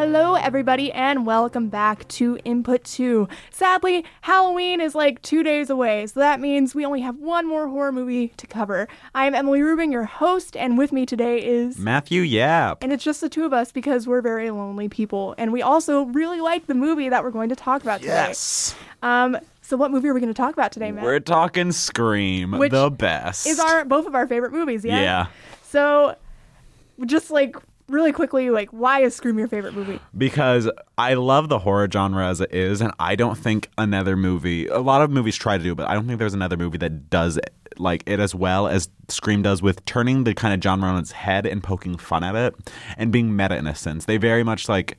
Hello, everybody, and welcome back to Input 2. Sadly, Halloween is like 2 days away, so that means we only have one more horror movie to cover. I'm Emily Rubin, your host, and with me today is... Matthew Yap. And it's just the two of us because we're very lonely people, and we also really like the movie that we're going to talk about today. Yes! So what movie are we going to talk about today, Matt? We're talking Scream, which the best. Is both of our favorite movies, yeah? Yeah. So, just like... really quickly, like, why is Scream your favorite movie? Because I love the horror genre as it is, and I don't think another movie... a lot of movies try to do it, but I don't think there's another movie that does it, like, it as well as Scream does, with turning the kind of genre on its head and poking fun at it and being meta in a sense. They very much, like,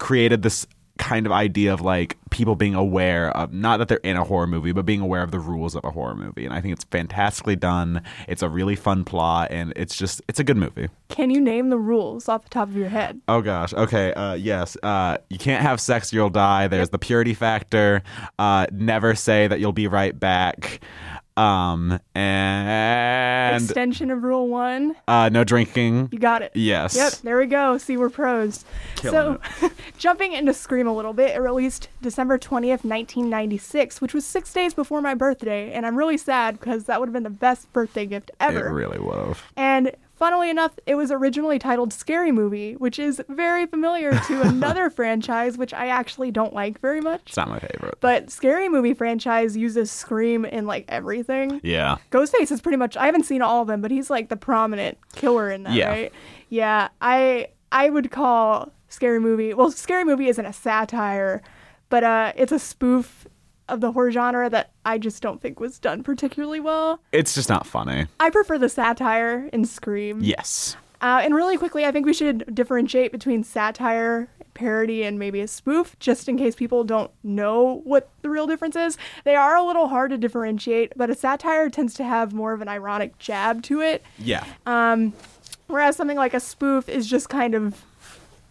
created this kind of idea of, like, people being aware of, not that they're in a horror movie, but being aware of the rules of a horror movie. And I think it's fantastically done. It's a really fun plot, and it's a good movie. Can you name the rules off the top of your head? Oh, gosh. Okay. Yes. You can't have sex, you'll die. There's the purity factor. Never say that you'll be right back. And extension of rule 1. No drinking. You got it. Yes. Yep. There we go. See, we're pros. Killing it. Jumping into Scream a little bit, it released December 20th, 1996, which was 6 days before my birthday. And I'm really sad because that would have been the best birthday gift ever. It really would have. And funnily enough, it was originally titled Scary Movie, which is very familiar to another franchise, which I actually don't like very much. It's not my favorite. But Scary Movie franchise uses Scream in, like, everything. Yeah. Ghostface is pretty much... I haven't seen all of them, but he's, like, the prominent killer in that, right? Yeah. I would call Scary Movie... well, Scary Movie isn't a satire, but it's a spoof of the horror genre that I just don't think was done particularly well. It's just not funny. I prefer the satire in Scream. Yes. And really quickly, I think we should differentiate between satire, parody, and maybe a spoof, just in case people don't know what the real difference is. They are a little hard to differentiate, but a satire tends to have more of an ironic jab to it. Yeah. Whereas something like a spoof is just kind of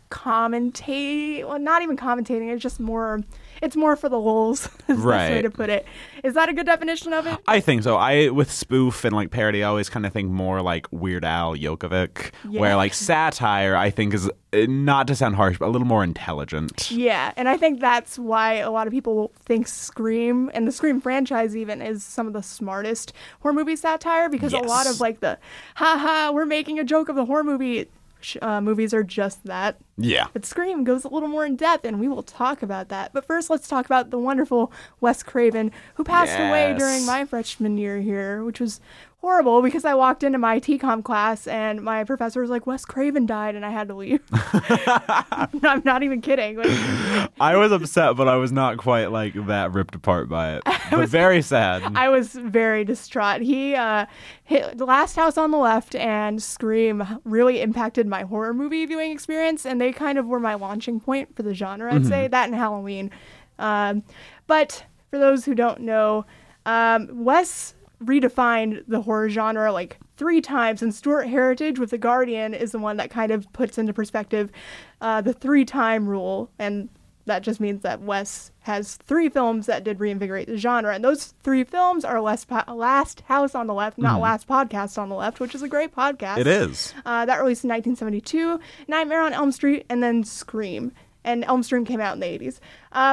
commentating, well, not even commentating, it's just more... it's more for the lulz, is the best way to put it. Is that a good definition of it? I think so. With spoof and, like, parody, I always kind of think more like Weird Al Yankovic, where, like, satire, I think, is, not to sound harsh, but a little more intelligent. Yeah, and I think that's why a lot of people think Scream, and the Scream franchise even, is some of the smartest horror movie satire, because a lot of, like, the, ha-ha, we're making a joke of the horror movie... movies are just that. Yeah. But Scream goes a little more in depth, and we will talk about that. But first, let's talk about the wonderful Wes Craven, who passed away during my freshman year here, which was horrible because I walked into my TCOM class, and my professor was like, Wes Craven died, and I had to leave. I'm not even kidding. Like, I was upset, but I was not quite, like, that ripped apart by it. But very sad. I was very distraught. He hit The Last House on the Left and Scream really impacted my horror movie viewing experience, and they kind of were my launching point for the genre, I'd say. That and Halloween. But for those who don't know, Wes redefined the horror genre like 3 times, and Stuart Heritage with The Guardian is the one that kind of puts into perspective the 3-time rule, and that just means that Wes has 3 films that did reinvigorate the genre, and those 3 films are Last House on the Left, not Last Podcast on the Left, which is a great podcast. It is. That released in 1972, Nightmare on Elm Street, and then Scream. And Elm Street came out in the 80s.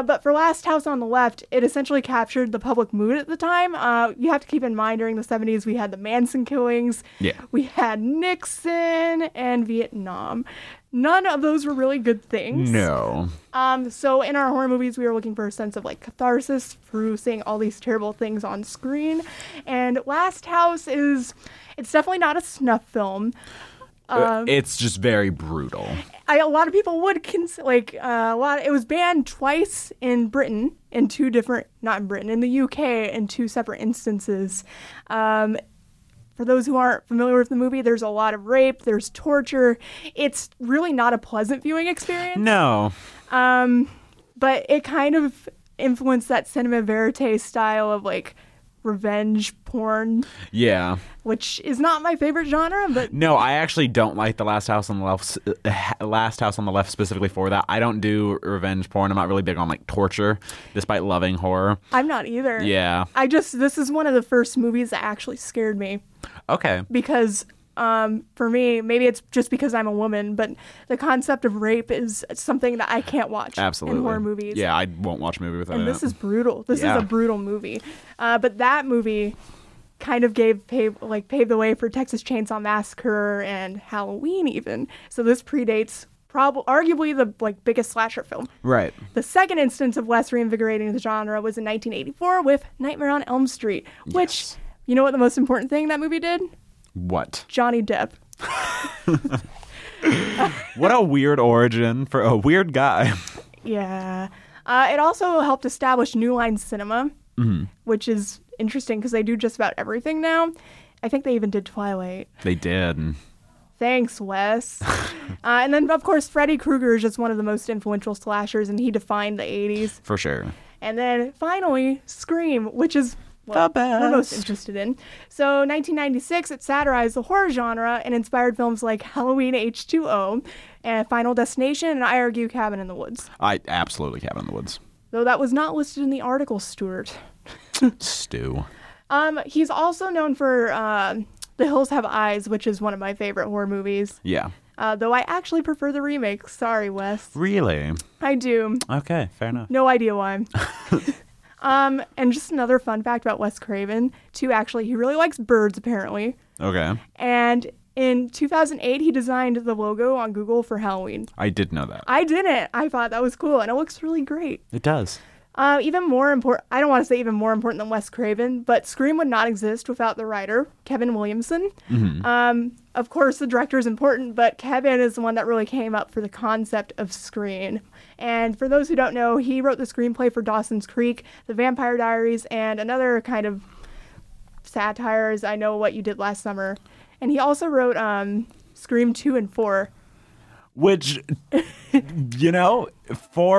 But for Last House on the Left, it essentially captured the public mood at the time. You have to keep in mind, during the 70s, we had the Manson killings. Yeah. We had Nixon and Vietnam. None of those were really good things. No. So in our horror movies, we were looking for a sense of, like, catharsis through seeing all these terrible things on screen. And Last House is... it's definitely not a snuff film. It's just very brutal. A lot of people would consider, like, a lot. It was banned twice in Britain in 2 different, not in Britain, in the UK in 2 separate instances. For those who aren't familiar with the movie, there's a lot of rape, there's torture. It's really not a pleasant viewing experience. No. But it kind of influenced that cinema verite style of, like, revenge porn. Yeah. Which is not my favorite genre, but... No, I actually don't like the Last House on the Left specifically for that. I don't do revenge porn. I'm not really big on, like, torture, despite loving horror. I'm not either. Yeah. This is one of the first movies that actually scared me. Okay. Because... for me, maybe it's just because I'm a woman, but the concept of rape is something that I can't watch in horror movies. Yeah, I won't watch a movie without it. And this is brutal. This is a brutal movie. But that movie kind of paved the way for Texas Chainsaw Massacre and Halloween even. So this predates arguably the biggest slasher film. Right. The second instance of Wes reinvigorating the genre was in 1984 with Nightmare on Elm Street, which, you know what the most important thing that movie did? What? Johnny Depp. What a weird origin for a weird guy. Yeah. It also helped establish New Line Cinema, which is interesting because they do just about everything now. I think they even did Twilight. They did. Thanks, Wes. And then, of course, Freddy Krueger is just one of the most influential slashers, and he defined the 80s. For sure. And then, finally, Scream, which is... Well, we're most interested in. So 1996, it satirized the horror genre and inspired films like Halloween H2O, and Final Destination, and I argue Cabin in the Woods. Cabin in the Woods. Though that was not listed in the article, Stuart. Stu. He's also known for The Hills Have Eyes, which is one of my favorite horror movies. Yeah. Though I actually prefer the remake. Sorry, Wes. Really? I do. Okay, fair enough. No idea why. And just another fun fact about Wes Craven, too, actually, he really likes birds, apparently. Okay. And in 2008, he designed the logo on Google for Halloween. I did know that. I didn't. I thought that was cool, and it looks really great. It does. I don't want to say even more important than Wes Craven, but Scream would not exist without the writer, Kevin Williamson. Mm-hmm. Of course, the director is important, but Kevin is the one that really came up for the concept of Scream. And for those who don't know, he wrote the screenplay for Dawson's Creek, The Vampire Diaries, and another kind of satire is I Know What You Did Last Summer. And he also wrote Scream 2 and 4. Which, 4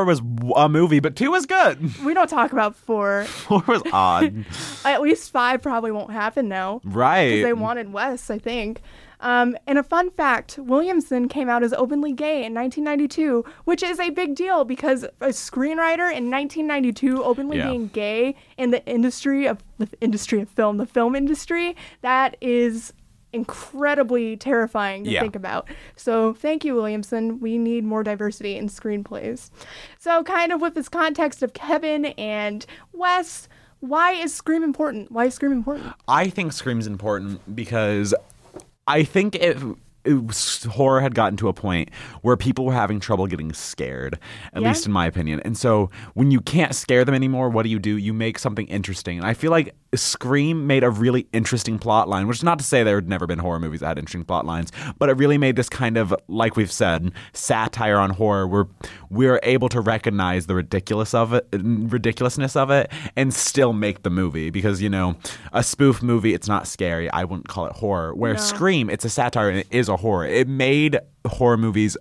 was a movie, but 2 was good. We don't talk about 4. 4 was odd. At least 5 probably won't happen now. Right. Because they wanted Wes, I think. And a fun fact, Williamson came out as openly gay in 1992, which is a big deal because a screenwriter in 1992 openly being gay in the film industry, that is... incredibly terrifying to think about. So thank you, Williamson. We need more diversity in screenplays. So kind of with this context of Kevin and Wes, why is Scream important? I think Scream's important because I think horror had gotten to a point where people were having trouble getting scared, at least in my opinion. And so when you can't scare them anymore, what do? You make something interesting. And I feel like Scream made a really interesting plot line, which is not to say there had never been horror movies that had interesting plot lines, but it really made this kind of, like we've said, satire on horror where we're able to recognize the ridiculousness of it and still make the movie because, a spoof movie, it's not scary. I wouldn't call it horror. Where Scream, it's a satire and it is a horror. It made horror movies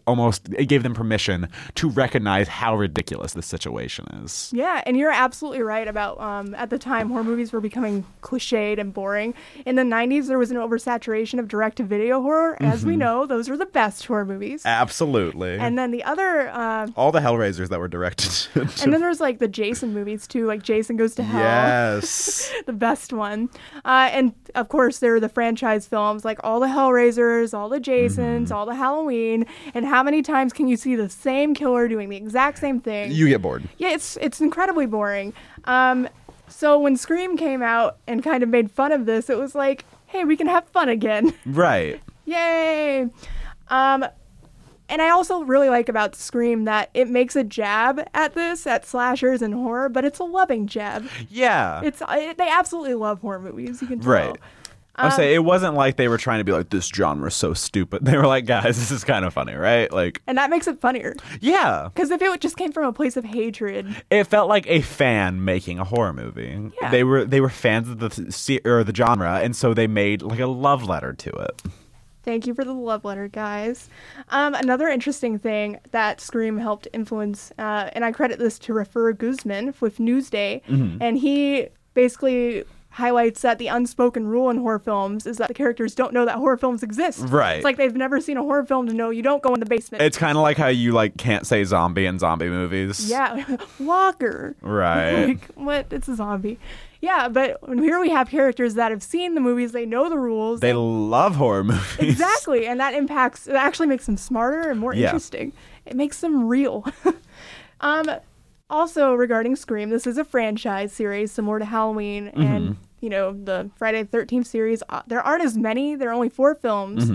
it gave them permission to recognize how ridiculous this situation is. Yeah, and you're absolutely right about at the time horror movies were becoming cliched and boring. In the 90s, there was an oversaturation of direct-to-video horror. As we know, those are the best horror movies. Absolutely. And then the other... all the Hellraisers that were directed to... And then there's the Jason movies too, like Jason Goes to Hell. Yes. The best one. And of course, there are the franchise films, like all the Hellraisers, all the Jasons, all the Halloween. And how many times can you see the same killer doing the exact same thing? You get bored. Yeah, it's incredibly boring. So when Scream came out and kind of made fun of this, it was like, hey, we can have fun again. Right. Yay. And I also really like about Scream that it makes a jab at slashers and horror, but it's a loving jab. Yeah. They absolutely love horror movies. You can tell. Right. I say it wasn't like they were trying to be like, this genre is so stupid. They were like, guys, this is kind of funny, right? And that makes it funnier. Yeah. Because if it just came from a place of hatred. It felt like a fan making a horror movie. Yeah. They were fans of the genre, and so they made a love letter to it. Thank you for the love letter, guys. Another interesting thing that Scream helped influence, and I credit this to Rafur Guzman with Newsday, and he basically... highlights that the unspoken rule in horror films is that the characters don't know that horror films exist. Right. It's like they've never seen a horror film to know you don't go in the basement. It's kind of like how you like can't say zombie in zombie movies. Yeah. Walker. Right. Like, what? It's a zombie. Yeah, but here we have characters that have seen the movies, they know the rules. They love horror movies. Exactly, and that impacts, it actually makes them smarter and more interesting. It makes them real. Also, regarding Scream, this is a franchise series similar to Halloween and, you know, the Friday the 13th series. There aren't as many. There are only 4 films.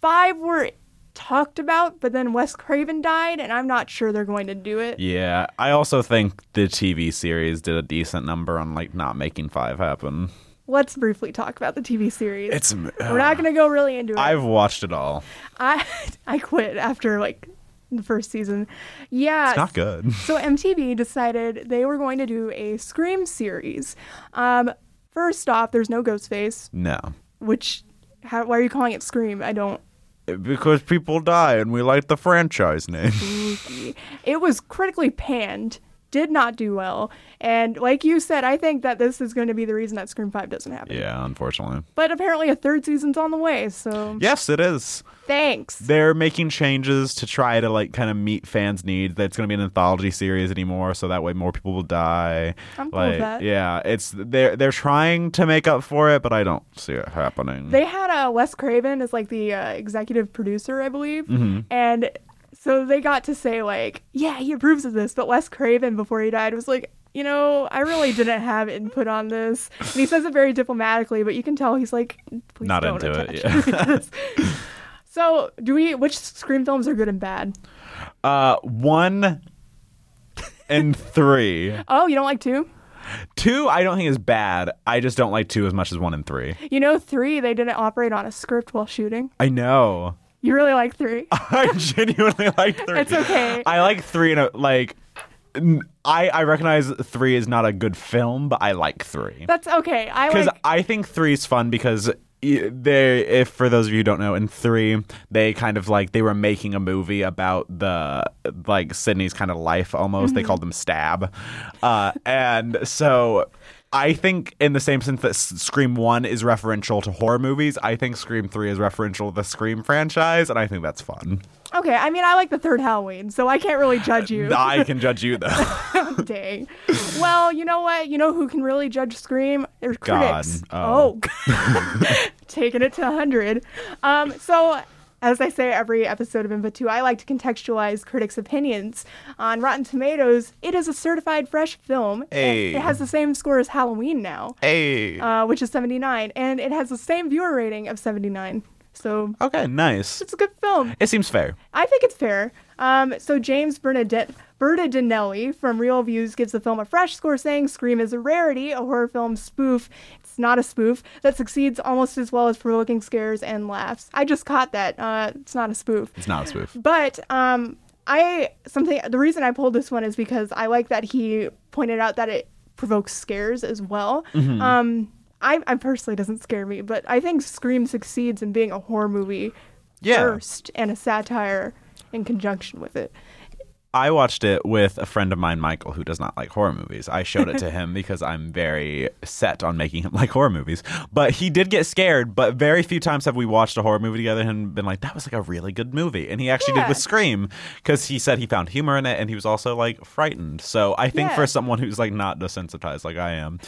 5 were talked about, but then Wes Craven died, and I'm not sure they're going to do it. Yeah, I also think the TV series did a decent number on, like, not making 5 happen. Let's briefly talk about the TV series. We're not going to go really into it. I've watched it all. I quit after, like, the first season. Yeah. It's not good. So MTV decided they were going to do a Scream series. First off, there's no Ghostface. No. Which, why are you calling it Scream? I don't. Because people die and we like the franchise name. It was critically panned, did not do well. And like you said, I think that this is going to be the reason that Scream 5 doesn't happen. Yeah, unfortunately. But apparently a 3rd season's on the way, so. Yes, it is. Thanks. They're making changes to try to like kind of meet fans' needs. That's going to be an anthology series anymore, so that way more people will die. I'm cool with that. Yeah, it's they're trying to make up for it, but I don't see it happening. They had Wes Craven as like the executive producer, I believe, and so they got to say like, yeah, he approves of this, but Wes Craven before he died was like, you know, I really didn't have input on this, and he says it very diplomatically, but you can tell he's like, please not don't into it. Yeah. So, which Scream films are good and bad? 1 and 3. Oh, you don't like 2? 2, I don't think is bad. I just don't like 2 as much as 1 and 3. You know, 3, they didn't operate on a script while shooting. I know. You really like 3? I genuinely like 3. It's okay. I like 3 and like... I recognize 3 is not a good film, but I like 3. That's okay. Because I think 3 is fun because... If for those of you who don't know, in 3, they kind of like they were making a movie about the like Sydney's kind of life almost. They called them Stab, and so I think in the same sense that Scream 1 is referential to horror movies, I think Scream 3 is referential to the Scream franchise, and I think that's fun. Okay, I mean, I like the 3rd Halloween, so I can't really judge you. I can judge you, though. Dang. Well, you know what? You know who can really judge Scream? There's critics. God. Oh. Taking it to 100. So... As I say every episode of Input 2, I like to contextualize critics' opinions. On Rotten Tomatoes, it is a certified fresh film. Hey. It has the same score as Halloween now, hey. Which is 79, and it has the same viewer rating of 79. So okay, nice. It's a good film. It seems fair. I think it's fair. So James Berardinelli from Real Views gives the film a fresh score, saying Scream is a rarity, a horror film spoof. It's not a spoof that succeeds almost as well as provoking scares and laughs. I just caught that. It's not a spoof. It's not a spoof. But the reason I pulled this one is because I like that he pointed out that it provokes scares as well. I personally doesn't scare me, but I think Scream succeeds in being a horror movie first and a satire in conjunction with it. I watched it with a friend of mine, Michael, who does not like horror movies. I showed it to him because I'm very set on making him like horror movies. But he did get scared, but very few times have we watched a horror movie together and been like, that was like a really good movie. And he actually did with Scream because he said he found humor in it and he was also like frightened. So I think for someone who's like not desensitized like I am,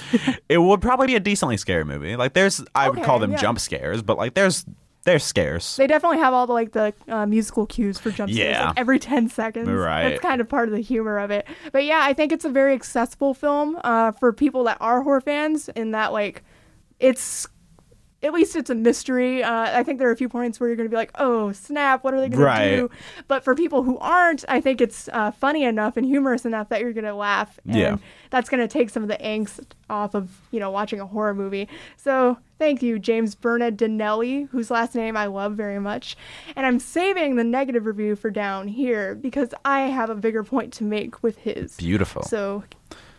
it would probably be a decently scary movie. Like there's, I would call them jump scares, but like there's... They're scarce. They definitely have all the like the musical cues for jump scares like, every 10 seconds. Right. That's kind of part of the humor of it. But yeah, I think it's a very accessible film for people that are horror fans in that like it's at least it's a mystery. I think there are a few points where you're going to be like, oh, snap, what are they going to do? But for people who aren't, I think it's funny enough and humorous enough that you're going to laugh. And that's going to take some of the angst off of, you know, watching a horror movie. So thank you, James Berardinelli, whose last name I love very much. And I'm saving the negative review for down here because I have a bigger point to make with his. Beautiful. So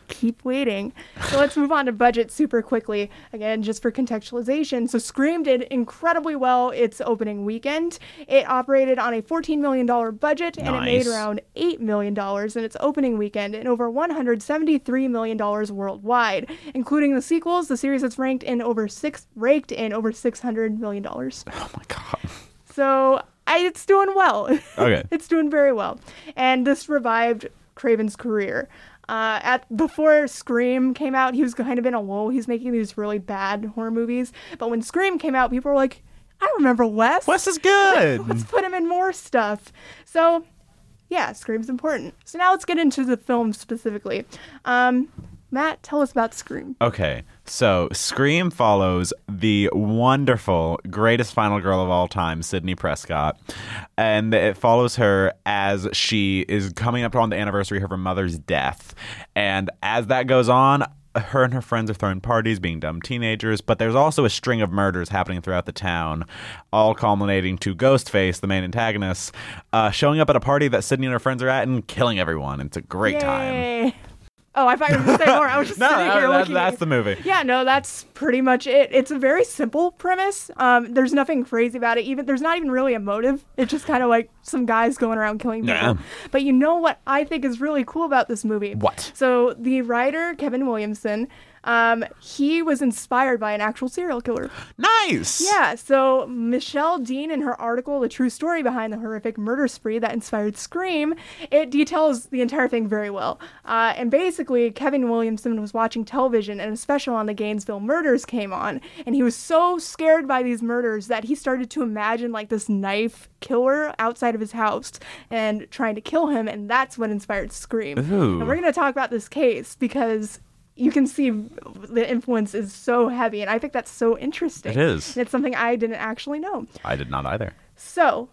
keep waiting. So let's move on to budget super quickly. Again, just for contextualization. So Scream did incredibly well its opening weekend. It operated on a $14 million budget, and it made around $8 million in its opening weekend and over $173 million worldwide. Including the sequels, the series has raked in over $600 million. Oh, my God. So it's doing well. Okay. It's doing very well. And this revived Craven's career. Before Scream came out, he was kind of in a lull. He's making these really bad horror movies. But when Scream came out, people were like, I remember Wes. Wes is good. Let's put him in more stuff. So, yeah, Scream's important. So now let's get into the film specifically. Matt, tell us about Scream. Okay, so Scream follows the wonderful, greatest final girl of all time, Sydney Prescott. And it follows her as she is coming up on the anniversary of her mother's death. And as that goes on, her and her friends are throwing parties, being dumb teenagers, but there's also a string of murders happening throughout the town, all culminating to Ghostface, the main antagonist, showing up at a party that Sydney and her friends are at and killing everyone. It's a great time. Oh, I thought you were going to say more. I was just sitting here looking. That's the movie. Yeah, no, that's pretty much it. It's a very simple premise. There's nothing crazy about it. There's not even really a motive. It's just kind of like some guys going around killing people. Yeah. But you know what I think is really cool about this movie? What? So the writer, Kevin Williamson, he was inspired by an actual serial killer. Nice! Yeah, so Michelle Dean, in her article, The True Story Behind the Horrific Murder Spree That Inspired Scream, it details the entire thing very well. And basically, Kevin Williamson was watching television, and a special on the Gainesville murders came on, and he was so scared by these murders that he started to imagine, like, this knife killer outside of his house and trying to kill him, and that's what inspired Scream. Ooh. And we're going to talk about this case, because you can see the influence is so heavy, and I think that's so interesting. It is. And it's something I didn't actually know. I did not either. So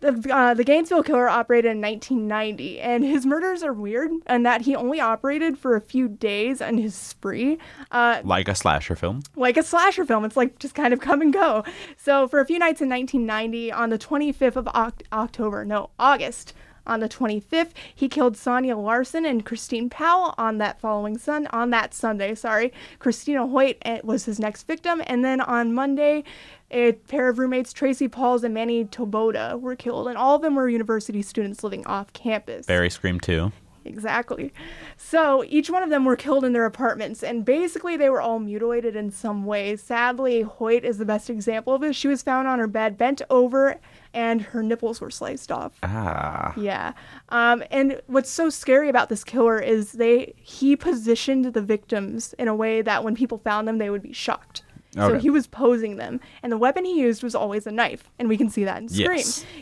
the Gainesville killer operated in 1990, and his murders are weird in that he only operated for a few days on his spree. Like a slasher film? Like a slasher film. It's like just kind of come and go. So for a few nights in 1990, on the 25th of August, on the 25th, he killed Sonia Larson and Christine Powell on that Sunday. Christina Hoyt was his next victim. And then on Monday, a pair of roommates, Tracy Pauls and Manny Toboda, were killed. And all of them were university students living off campus. Very Scream 2. Exactly. So each one of them were killed in their apartments, and basically they were all mutilated in some way. Sadly, Hoyt is the best example of this. She was found on her bed, bent over, and her nipples were sliced off. Ah. Yeah. And what's so scary about this killer is he positioned the victims in a way that when people found them, they would be shocked. Okay. So he was posing them, and the weapon he used was always a knife, and we can see that in Scream.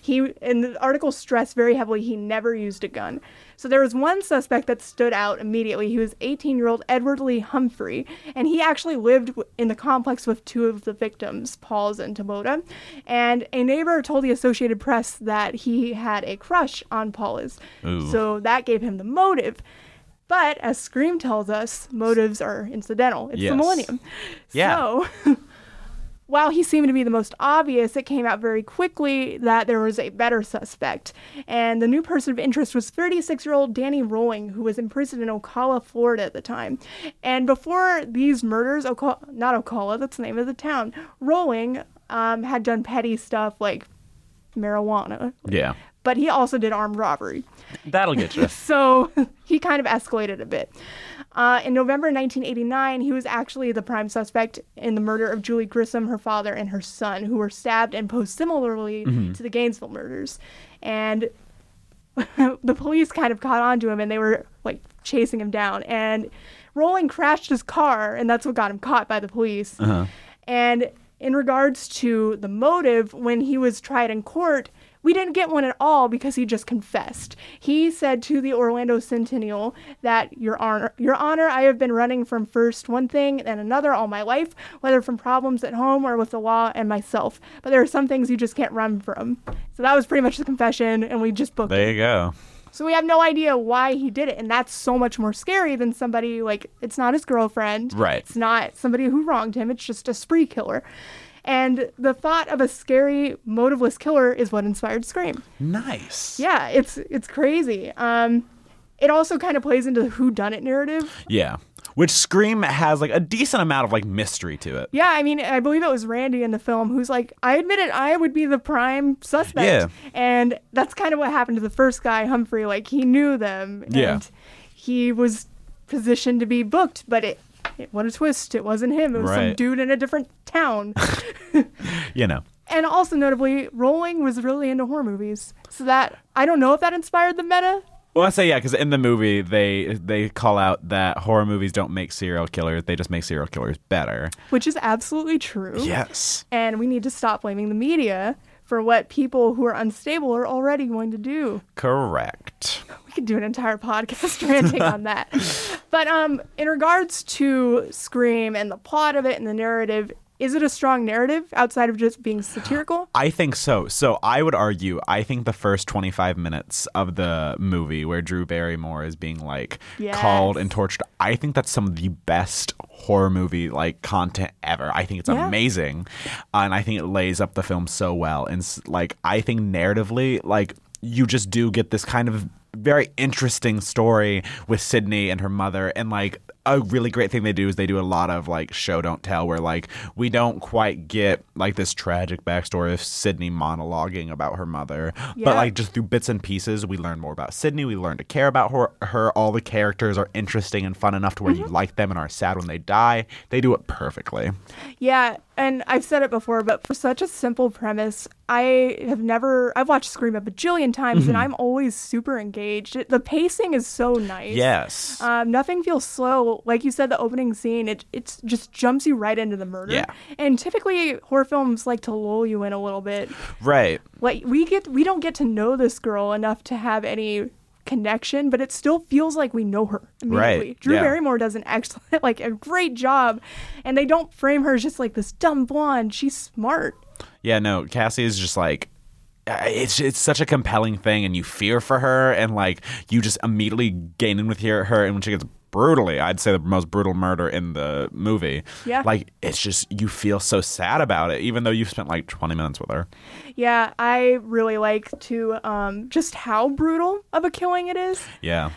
Yes. And the article stressed very heavily he never used a gun. So there was one suspect that stood out immediately. He was 18-year-old Edward Lee Humphrey, and he actually lived in the complex with two of the victims, Pauls and Toboda. And a neighbor told the Associated Press that he had a crush on Pauls. Ooh. So that gave him the motive. But as Scream tells us, motives are incidental. It's the millennium. Yeah. So while he seemed to be the most obvious, it came out very quickly that there was a better suspect. And the new person of interest was 36-year-old Danny Rolling, who was imprisoned in Ocala, Florida at the time. And before these murders, that's the name of the town, Rolling had done petty stuff like marijuana. Yeah. But he also did armed robbery. That'll get you. So he kind of escalated a bit. In November 1989, he was actually the prime suspect in the murder of Julie Grissom, her father, and her son, who were stabbed and posed similarly to the Gainesville murders. And the police kind of caught on to him, and they were, like, chasing him down. And Roland crashed his car, and that's what got him caught by the police. Uh-huh. And in regards to the motive, when he was tried in court, we didn't get one at all because he just confessed. He said to the Orlando Centennial that, Your Honor, I have been running from first one thing and another all my life, whether from problems at home or with the law and myself. But there are some things you just can't run from. So that was pretty much the confession, and we just booked it. There you go. So we have no idea why he did it, and that's so much more scary than somebody, like, it's not his girlfriend. Right. It's not somebody who wronged him. It's just a spree killer. And the thought of a scary, motiveless killer is what inspired Scream. Nice. Yeah, it's crazy. it also kind of plays into the whodunit narrative. Yeah. Which Scream has, like, a decent amount of, like, mystery to it. Yeah, I mean, I believe it was Randy in the film who's like, I admit it, I would be the prime suspect. Yeah. And that's kind of what happened to the first guy, Humphrey. Like, he knew them. And yeah. He was positioned to be booked, but what a twist. It wasn't him. It was some dude in a different town. You know. And also, notably, Rowling was really into horror movies. So that, I don't know if that inspired the meta. Well, I say, yeah, because in the movie, they call out that horror movies don't make serial killers. They just make serial killers better. Which is absolutely true. Yes. And we need to stop blaming the media for what people who are unstable are already going to do. Correct. We could do an entire podcast ranting on that. But in regards to Scream and the plot of it and the narrative, is it a strong narrative outside of just being satirical? I think so. So I would argue, I think the first 25 minutes of the movie where Drew Barrymore is being like called and tortured, I think that's some of the best horror movie like content ever. I think it's amazing. And I think it lays up the film so well. And like, I think narratively, like you just do get this kind of very interesting story with Sydney and her mother, and like a really great thing they do is they do a lot of like show don't tell, where like we don't quite get like this tragic backstory of Sydney monologuing about her mother, but like just through bits and pieces we learn more about Sydney, we learn to care about her. All the characters are interesting and fun enough to where you like them and are sad when they die. They do it perfectly. Yeah, and I've said it before, but for such a simple premise, I've watched Scream a bajillion times and I'm always super engaged. The pacing is so nice. Yes. Nothing feels slow. Like you said, the opening scene, it just jumps you right into the murder. Yeah. And typically horror films like to lull you in a little bit. Right. Like we don't get to know this girl enough to have any connection, but it still feels like we know her immediately. Right. Drew Barrymore does an excellent, like a great job, and they don't frame her as just like this dumb blonde. She's smart. Yeah, no, Cassie is just like, it's such a compelling thing, and you fear for her, and like you just immediately gain in with her, and when she gets brutally, I'd say the most brutal murder in the movie. Yeah. Like, it's just, you feel so sad about it, even though you've spent like 20 minutes with her. Yeah, I really like to just how brutal of a killing it is. Yeah.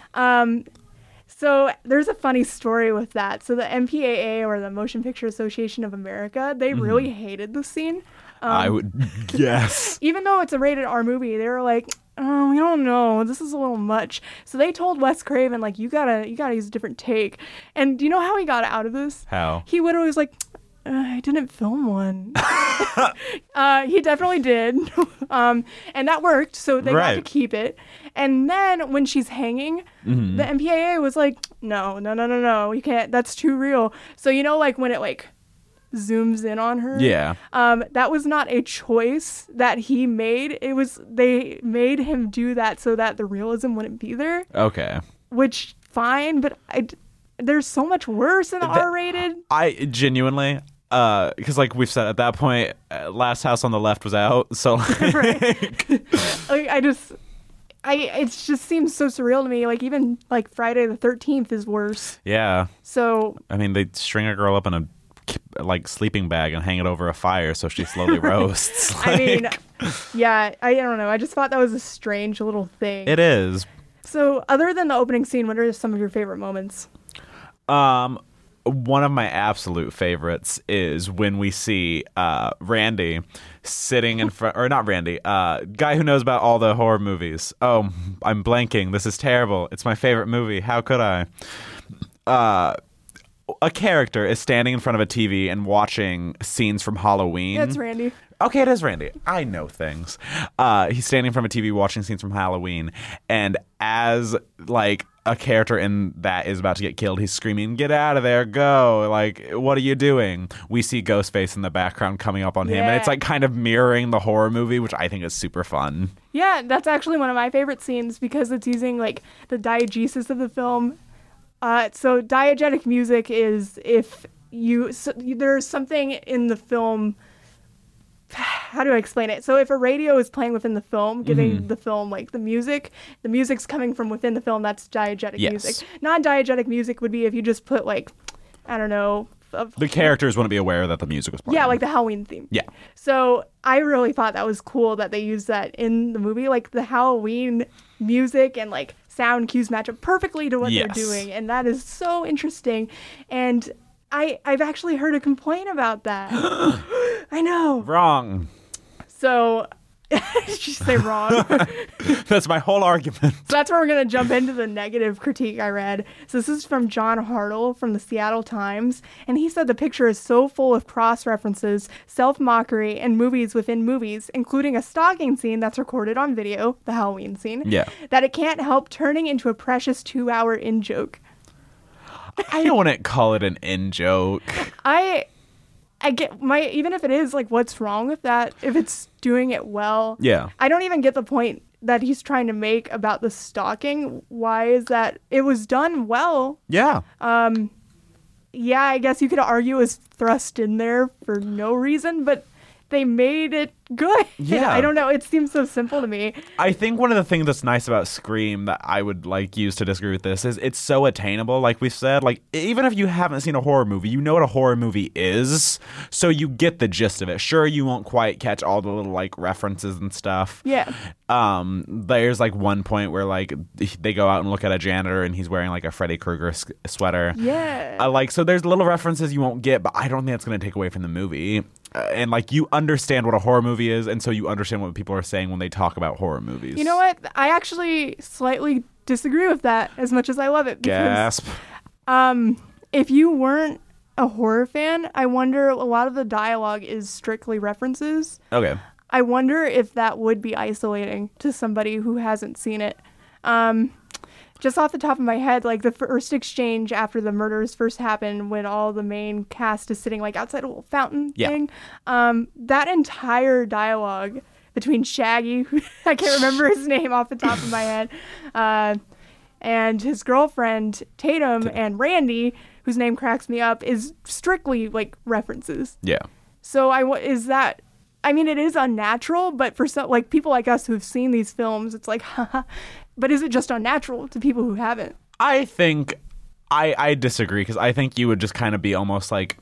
So there's a funny story with that. So the MPAA, or the Motion Picture Association of America, they really hated this scene. I would guess. Even though it's a rated R movie, they were like, oh, we don't know, this is a little much. So they told Wes Craven, like, you gotta use a different take. And do you know how he got out of this? How? He would always like, I didn't film one. He definitely did. And that worked, so they got to keep it. And then when she's hanging, the MPAA was like, no, you can't, that's too real. So you know, like when it like zooms in on her. Yeah. That was not a choice that he made. It was, they made him do that so that the realism wouldn't be there. Okay. Which, fine, but there's so much worse in the R-rated. I genuinely, because like we've said, at that point, Last House on the Left was out, so like... Right. Like, it just seems so surreal to me. Like, even like Friday the 13th is worse. Yeah. So... I mean, they string a girl up in a like sleeping bag and hang it over a fire so she slowly roasts. Like... I mean, yeah, I don't know. I just thought that was a strange little thing. It is. So, other than the opening scene, what are some of your favorite moments? One of my absolute favorites is when we see Randy sitting in front, or not Randy, guy who knows about all the horror movies. Oh, I'm blanking. This is terrible. It's my favorite movie. How could I? A character is standing in front of a TV and watching scenes from Halloween. That's Randy. Okay, it is Randy. I know things. He's standing in front of a TV watching scenes from Halloween, and as like a character in that is about to get killed, he's screaming, "Get out of there, go, like, what are you doing?" We see Ghostface in the background coming up on him, and it's like kind of mirroring the horror movie, which I think is super fun. Yeah, that's actually one of my favorite scenes because it's using like the diegesis of the film. So diegetic music is there's something in the film, how do I explain it? So if a radio is playing within the film, giving the film like the music's coming from within the film, that's diegetic music. Non-diegetic music would be if you just put like, I don't know. The characters want to be aware that the music was playing. Yeah, like the Halloween theme. Yeah. So I really thought that was cool that they used that in the movie, like the Halloween music and like sound cues match up perfectly to what they're doing. And that is so interesting. And I've actually heard a complaint about that. I know. Wrong. So... Did you say wrong? That's my whole argument. So that's where we're going to jump into the negative critique I read. So this is from John Hartle from the Seattle Times, and he said the picture is so full of cross-references, self-mockery, and movies within movies, including a stalking scene that's recorded on video, the Halloween scene, that it can't help turning into a precious 2-hour in-joke. I don't want to call it an in-joke. I get my, even if it is, like, what's wrong with that? If it's doing it well. Yeah. I don't even get the point that he's trying to make about the stalking. Why is that? It was done well. Yeah. Yeah, I guess you could argue it was thrust in there for no reason, but they made it good. Yeah. I don't know. It seems so simple to me. I think one of the things that's nice about Scream that I would like use to disagree with this is it's so attainable. Like we said, like even if you haven't seen a horror movie, you know what a horror movie is. So you get the gist of it. Sure, you won't quite catch all the little like references and stuff. Yeah. There's like one point where like they go out and look at a janitor and he's wearing like a Freddy Krueger sweater. Yeah. Like, so there's little references you won't get, but I don't think that's going to take away from the movie. And like you understand what a horror movie is, and so you understand what people are saying when they talk about horror movies. You know what? I actually slightly disagree with that as much as I love it. Because, gasp. If you weren't a horror fan, I wonder, a lot of the dialogue is strictly references. Okay. I wonder if that would be isolating to somebody who hasn't seen it. Just off the top of my head, like the first exchange after the murders first happened, when all the main cast is sitting like outside a little fountain thing, that entire dialogue between Shaggy, I can't remember his name off the top of my head, and his girlfriend Tatum and Randy, whose name cracks me up, is strictly like references. Yeah. So I mean, it is unnatural, but for some, like people like us who've seen these films, it's like, haha. But is it just unnatural to people who haven't? I think I disagree, because I think you would just kind of be almost like,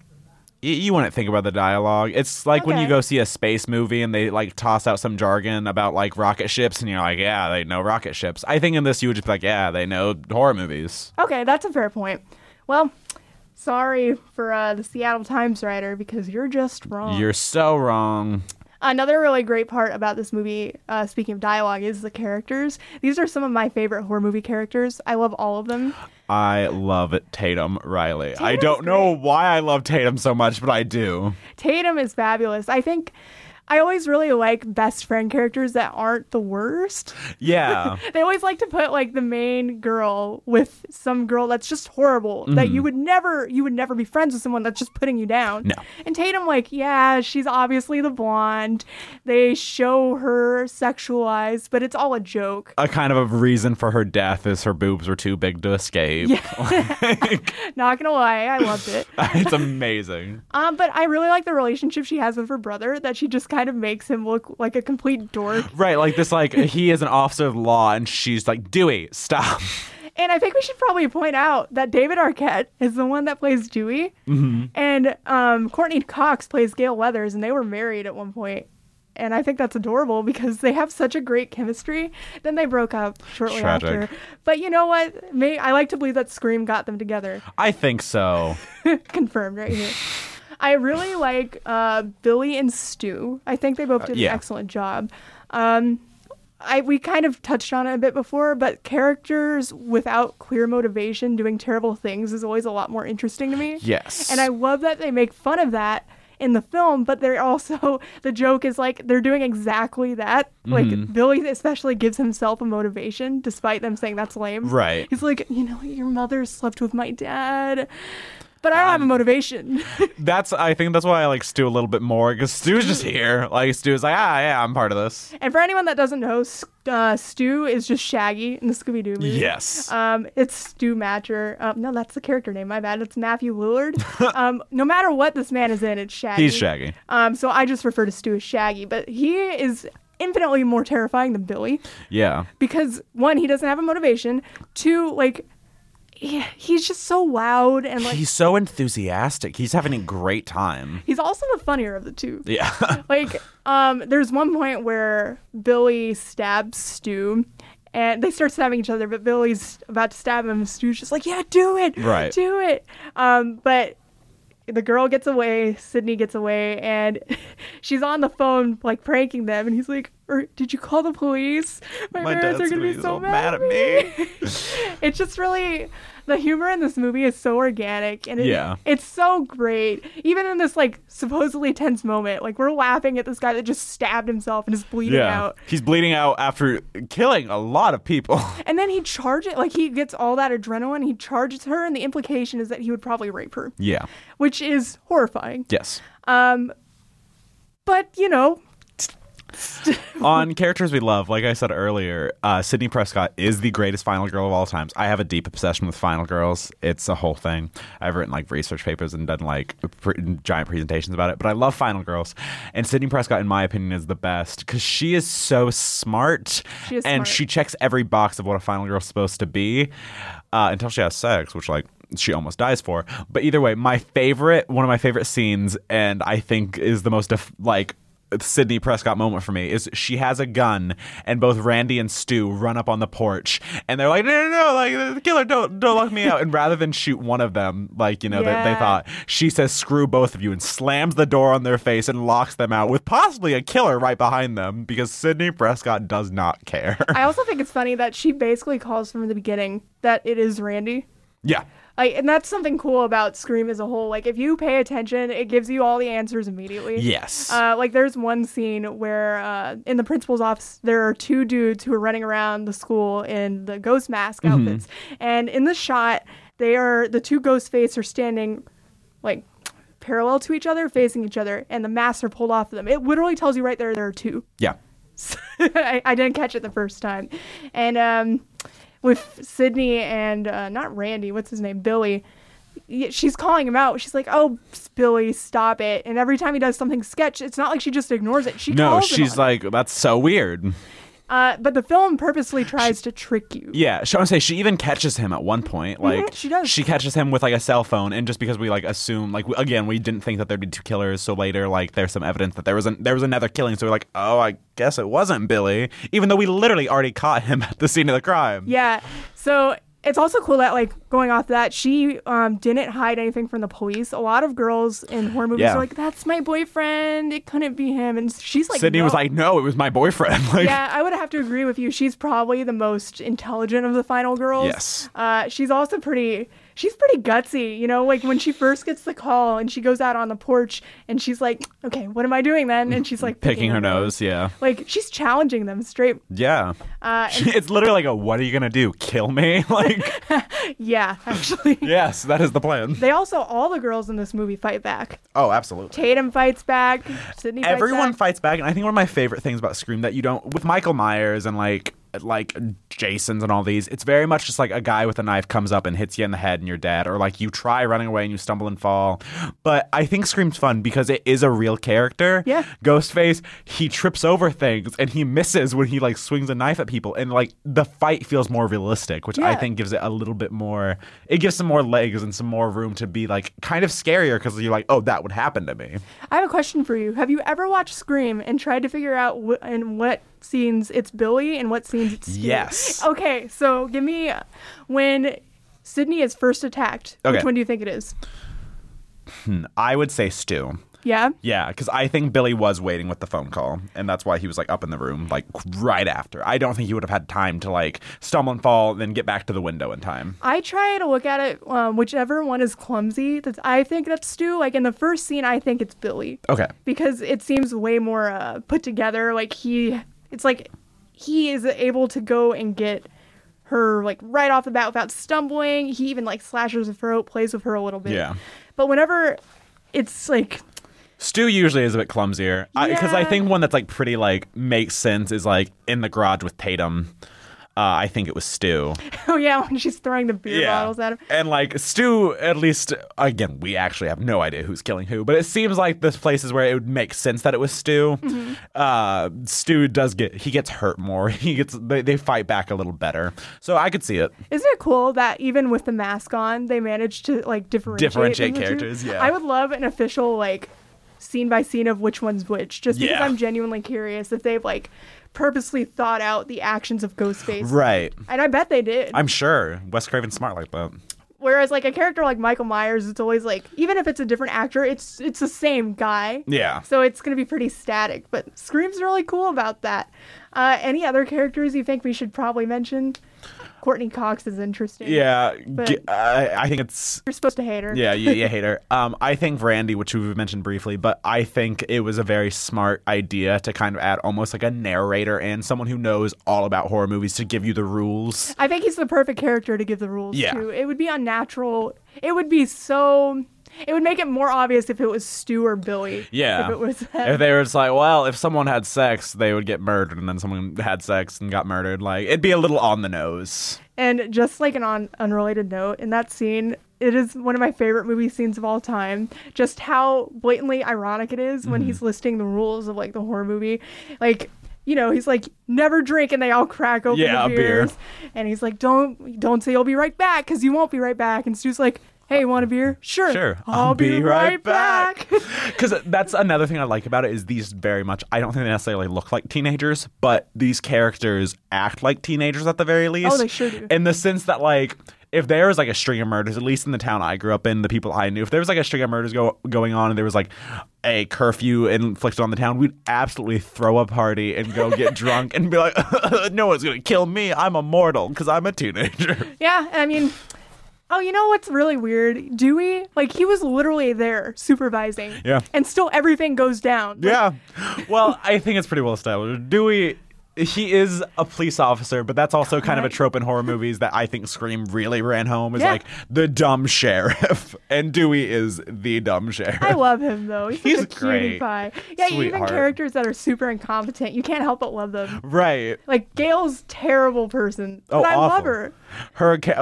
you wouldn't think about the dialogue. It's like when you go see a space movie and they like toss out some jargon about like rocket ships and you're like, yeah, they know rocket ships. I think in this you would just be like, yeah, they know horror movies. Okay, that's a fair point. Well, sorry for the Seattle Times writer, because you're just wrong. You're so wrong. Another really great part about this movie, speaking of dialogue, is the characters. These are some of my favorite horror movie characters. I love all of them. I love Tatum Riley. Tatum's I don't know great. Why I love Tatum so much, but I do. Tatum is fabulous. I think I always really like best friend characters that aren't the worst. Yeah. They always like to put like the main girl with some girl that's just horrible, that you would never be friends with someone that's just putting you down. No. And Tatum, like, yeah, she's obviously the blonde. They show her sexualized, but it's all a joke. A kind of a reason for her death is her boobs were too big to escape. Yeah. Not gonna lie, I loved it. It's amazing. But I really like the relationship she has with her brother, that she just kind of makes him look like a complete dork. Right, like this, like, he is an officer of law, and she's like, Dewey, stop. And I think we should probably point out that David Arquette is the one that plays Dewey, and Courtney Cox plays Gail Weathers, and they were married at one point. And I think that's adorable, because they have such a great chemistry. Then they broke up shortly after. But you know what? I like to believe that Scream got them together. I think so. Confirmed right here. I really like Billy and Stu. I think they both did an excellent job. We kind of touched on it a bit before, but characters without clear motivation doing terrible things is always a lot more interesting to me. Yes. And I love that they make fun of that in the film, but they're also, the joke is like they're doing exactly that. Like Billy especially gives himself a motivation despite them saying that's lame. Right. He's like, you know, your mother slept with my dad, but I don't have a motivation. I think that's why I like Stu a little bit more, because Stu's just here. Like, Stu's like, I'm part of this. And for anyone that doesn't know, Stu is just Shaggy in the Scooby-Doo movie. Yes. It's Stu Matcher. No, that's the character name. My bad. It's Matthew Lillard. No matter what this man is in, it's Shaggy. He's Shaggy. So I just refer to Stu as Shaggy, but he is infinitely more terrifying than Billy. Yeah. Because, one, he doesn't have a motivation. Two, like... Yeah, he's just so loud and like he's so enthusiastic. He's having a great time. He's also the funnier of the two. Yeah. Like, there's one point where Billy stabs Stu And they start stabbing each other, but Billy's about to stab him. Stu's just like, yeah, do it. Right. Do it. But the girl gets away. Sydney gets away. And she's on the phone, like, pranking them. And he's like, did you call the police? My parents are going to be so mad at me. It's just really... The humor in this movie is so organic, and it's so great. Even in this, like, supposedly tense moment, like, we're laughing at this guy that just stabbed himself and is bleeding out. He's bleeding out after killing a lot of people. And then he charges, like, he gets all that adrenaline, he charges her, and the implication is that he would probably rape her. Yeah. Which is horrifying. Yes. But, you know... On characters we love, like I said earlier, Sydney Prescott is the greatest final girl of all times. I have a deep obsession with final girls. It's a whole thing. I've written like research papers and done like giant presentations about it, but I love final girls. And Sydney Prescott, in my opinion, is the best because she is so smart. She is and smart. She checks every box of what a final girl is supposed to be until she has sex, which like she almost dies for. But either way, one of my favorite scenes, and I think is the most Sydney Prescott moment for me, is she has a gun and both Randy and Stu run up on the porch and they're like, no, like the killer, don't lock me out. And rather than shoot one of them, like, you know, they thought, she says, screw both of you, and slams the door on their face and locks them out with possibly a killer right behind them because Sydney Prescott does not care. I also think it's funny that she basically calls from the beginning that it is Randy. Yeah. Like, and that's something cool about Scream as a whole. Like, if you pay attention, it gives you all the answers immediately. Yes. Like, there's one scene where in the principal's office, there are two dudes who are running around the school in the ghost mask outfits. And in the shot, the two Ghostface are standing, like, parallel to each other, facing each other, and the masks are pulled off of them. It literally tells you right there are two. Yeah. So, I didn't catch it the first time. And, with Sydney and not Randy, what's his name, Billy, she's calling him out. She's like, "Oh, Billy, stop it!" And every time he does something sketch, it's not like she just ignores it. She's like, "That's so weird." But the film purposely tries to trick you. Yeah, I want to say she even catches him at one point. Like she does. She catches him with like a cell phone, and just because we like assume, like again, we didn't think that there'd be two killers. So later, like there's some evidence that there was another killing. So we're like, "Oh, I guess it wasn't Billy," even though we literally already caught him at the scene of the crime. Yeah. So it's also cool that, like, going off that, she didn't hide anything from the police. A lot of girls in horror movies are like, "That's my boyfriend. It couldn't be him." And she's like, Sydney was like, "No, it was my boyfriend." Like, yeah, I would have to agree with you. She's probably the most intelligent of the final girls. Yes. She's also pretty... She's pretty gutsy, you know, like when she first gets the call and she goes out on the porch and she's like, okay, what am I doing then? And she's like picking her nose. Yeah. Like she's challenging them straight. Yeah. It's literally like what are you going to do? Kill me? Like, yeah, actually. Yes, that is the plan. They also, all the girls in this movie fight back. Oh, absolutely. Tatum fights back. Sydney fights back. Everyone fights back. And I think one of my favorite things about Scream that you don't, with Michael Myers and like Jason's and all these, it's very much just like a guy with a knife comes up and hits you in the head and you're dead, or like you try running away and you stumble and fall. But I think Scream's fun because it is a real character. Yeah. Ghostface, he trips over things and he misses when he like swings a knife at people, and like the fight feels more realistic, which I think gives it a little bit more, it gives some more legs and some more room to be like kind of scarier because you're like, oh, that would happen to me. I have a question for you. Have you ever watched Scream and tried to figure out what scenes it's Billy and what scenes it's Steve? Yes. Okay, so give me when Sydney is first attacked. Okay. Which one do you think it is? I would say Stu. Yeah? Yeah, because I think Billy was waiting with the phone call, and that's why he was like up in the room like right after. I don't think he would have had time to like stumble and fall and then get back to the window in time. I try to look at it, whichever one is clumsy. I think that's Stu. Like in the first scene, I think it's Billy. Okay. Because it seems way more put together. Like it's like he is able to go and get her like right off the bat without stumbling. He even like slashes her throat, plays with her a little bit. Yeah. But whenever it's like... Stu usually is a bit clumsier. Because I think one that's like pretty like makes sense is like in the garage with Tatum. I think it was Stu. Oh, yeah, when she's throwing the beer bottles at him. And, like, Stu, at least, again, we actually have no idea who's killing who, but it seems like this place is where it would make sense that it was Stu. Mm-hmm. Stu gets hurt more. They fight back a little better. So I could see it. Isn't it cool that even with the mask on, they managed to, like, differentiate characters? Yeah. I would love an official, like, scene by scene of which one's which, just because I'm genuinely curious if they've like purposely thought out the actions of Ghostface. Right. And I bet they did. I'm sure. Wes Craven's smart like that. Whereas like a character like Michael Myers, it's always like, even if it's a different actor, it's the same guy. Yeah. So it's going to be pretty static. But Scream's really cool about that. Any other characters you think we should probably mention? Courtney Cox is interesting. Yeah. I think it's... You're supposed to hate her. Yeah, you hate her. I think Randy, which we've mentioned briefly, but I think it was a very smart idea to kind of add almost like a narrator and someone who knows all about horror movies to give you the rules. I think he's the perfect character to give the rules to. It would be unnatural. It would be so... It would make it more obvious if it was Stu or Billy. Yeah. If it was them. If they were just like, well, if someone had sex, they would get murdered, and then someone had sex and got murdered. Like, it'd be a little on the nose. And just like an unrelated note, in that scene, it is one of my favorite movie scenes of all time. Just how blatantly ironic it is when he's listing the rules of like the horror movie. Like, you know, he's like, never drink, and they all crack open the beers. And he's like, don't say you'll be right back, because you won't be right back. And Stu's like, hey, want a beer? Sure. I'll be right back. Because that's another thing I like about it is these very much, I don't think they necessarily look like teenagers, but these characters act like teenagers at the very least. Oh, they sure do. In the sense that, like, if there was, like, a string of murders, at least in the town I grew up in, the people I knew, if there was, like, a string of murders going on and there was, like, a curfew inflicted on the town, we'd absolutely throw a party and go get drunk and be like, no one's going to kill me. I'm immortal because I'm a teenager. Yeah, I mean... Oh, you know what's really weird? Dewey, like, he was literally there supervising. Yeah. And still everything goes down. Like... Yeah. Well, I think it's pretty well established. Dewey, he is a police officer, but that's also kind of a trope in horror movies that I think Scream really ran home, is like the dumb sheriff. And Dewey is the dumb sheriff. I love him, though. He's such a cutie pie. Yeah, even characters that are super incompetent, you can't help but love them. Right. Like, Gail's terrible person, but I love her.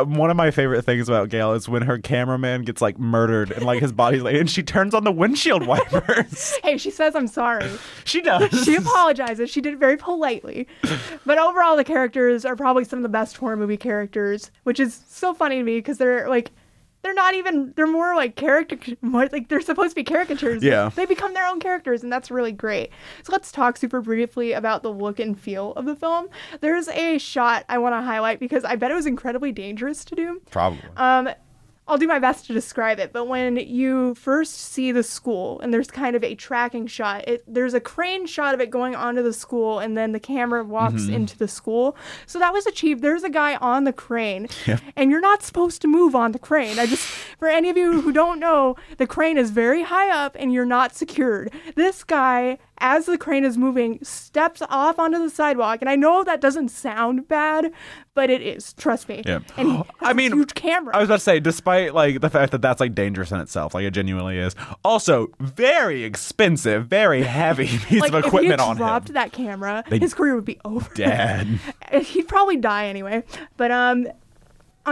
One of my favorite things about Gail is when her cameraman gets like murdered and like his body's laid, and she turns on the windshield wipers. Hey, she says I'm sorry. She does. She apologizes. She did it very politely. But overall, the characters are probably some of the best horror movie characters, which is so funny to me because they're like. They're not even... They're more like they're supposed to be caricatures. Yeah. They become their own characters, and that's really great. So let's talk super briefly about the look and feel of the film. There's a shot I want to highlight because I bet it was incredibly dangerous to do. Probably. I'll do my best to describe it, but when you first see the school, and there's kind of a tracking shot, there's a crane shot of it going onto the school, and then the camera walks into the school. So that was achieved. There's a guy on the crane, and you're not supposed to move on the crane. For any of you who don't know, the crane is very high up, and you're not secured. This guy... as the crane is moving, steps off onto the sidewalk. And I know that doesn't sound bad, but it is. Trust me. Yeah. And he has a huge camera. I was about to say, despite like the fact that that's like dangerous in itself, like it genuinely is. Also, very expensive, very heavy piece like, of equipment on him. If he dropped that camera, his career would be over. Dead. He'd probably die anyway. But on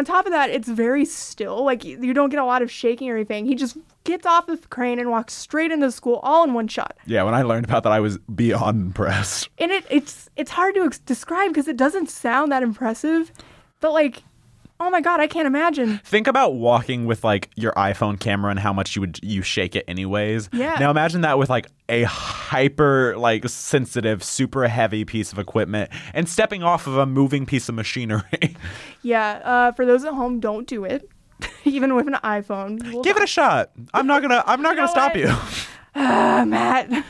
top of that, it's very still. Like, you don't get a lot of shaking or anything. He just gets off the crane and walks straight into the school all in one shot. Yeah, when I learned about that, I was beyond impressed. And it's hard to describe because it doesn't sound that impressive. But, like, oh, my God, I can't imagine. Think about walking with, like, your iPhone camera and how much you shake it anyways. Yeah. Now, imagine that with, like, a hyper, like, sensitive, super heavy piece of equipment and stepping off of a moving piece of machinery. Yeah. For those at home, don't do it. Even with an iPhone. Give it a shot. I'm not gonna stop you. Matt.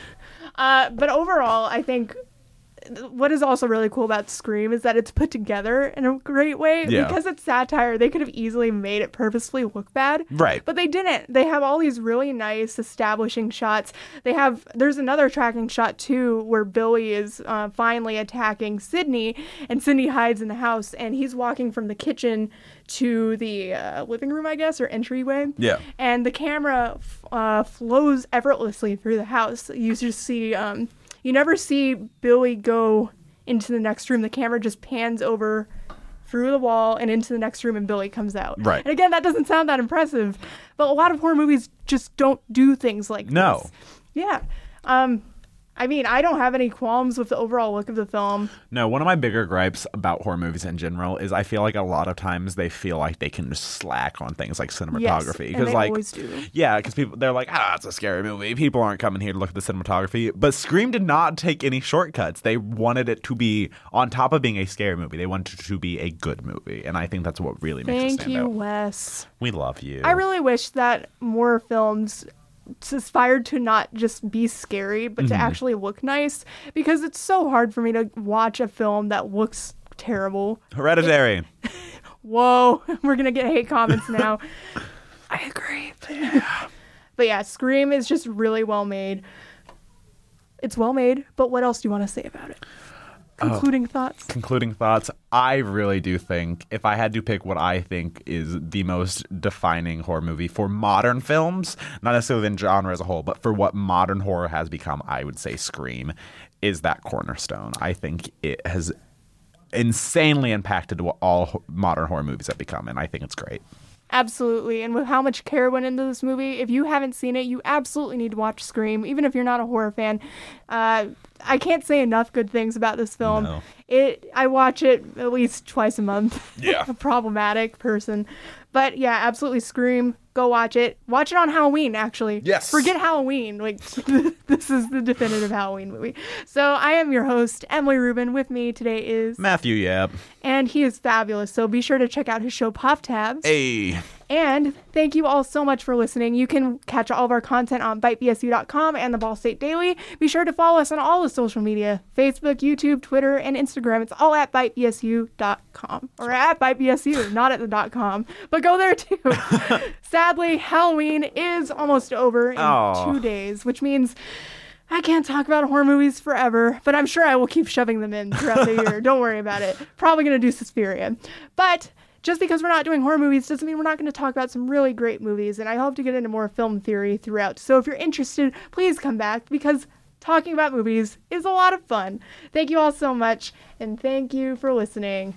But overall, I think what is also really cool about Scream is that it's put together in a great way. Yeah. Because it's satire, they could have easily made it purposefully look bad. Right. But they didn't. They have all these really nice establishing shots. There's another tracking shot, too, where Billy is finally attacking Sydney, and Sydney hides in the house, and he's walking from the kitchen to the living room, I guess, or entryway. Yeah. And the camera flows effortlessly through the house. You just see... you never see Billy go into the next room. The camera just pans over through the wall and into the next room, and Billy comes out. Right. And again, that doesn't sound that impressive, but a lot of horror movies just don't do things like this. No. Yeah. I mean, I don't have any qualms with the overall look of the film. No, one of my bigger gripes about horror movies in general is I feel like a lot of times they feel like they can just slack on things like cinematography. Yes, and they always do. Yeah, because people, they're like, it's a scary movie. People aren't coming here to look at the cinematography. But Scream did not take any shortcuts. They wanted it to be, on top of being a scary movie, they wanted it to be a good movie. And I think that's what really makes it stand out. Thank you, Wes. We love you. I really wish that more films aspired to not just be scary, but to actually look nice, because it's so hard for me to watch a film that looks terrible. Hereditary. Whoa, we're gonna get hate comments now. I agree. But yeah, Scream is just really well made. It's well made, but what else do you want to say about it? Concluding thoughts. I really do think, if I had to pick what I think is the most defining horror movie for modern films, not necessarily in genre as a whole, but for what modern horror has become, I would say Scream is that cornerstone. I think it has insanely impacted what all modern horror movies have become, and I think it's great. Absolutely. And with how much care went into this movie, if you haven't seen it, you absolutely need to watch Scream, even if you're not a horror fan. I can't say enough good things about this film. No. I watch it at least twice a month. Yeah. A problematic person. But yeah, absolutely Scream. Go watch it. Watch it on Halloween, actually. Yes. Forget Halloween. Like, this is the definitive Halloween movie. So I am your host, Emily Rubin. With me today is Matthew Yap. And he is fabulous. So be sure to check out his show, Pop Tabs. Hey. And thank you all so much for listening. You can catch all of our content on BiteBSU.com and the Ball State Daily. Be sure to follow us on all the social media, Facebook, YouTube, Twitter, and Instagram. It's all at BiteBSU.com. Or at BiteBSU, not at the .com. But go there, too. Sadly, Halloween is almost over in 2 days, which means I can't talk about horror movies forever, but I'm sure I will keep shoving them in throughout the year. Don't worry about it. Probably going to do Suspiria. But just because we're not doing horror movies doesn't mean we're not going to talk about some really great movies, and I hope to get into more film theory throughout. So if you're interested, please come back, because talking about movies is a lot of fun. Thank you all so much, and thank you for listening.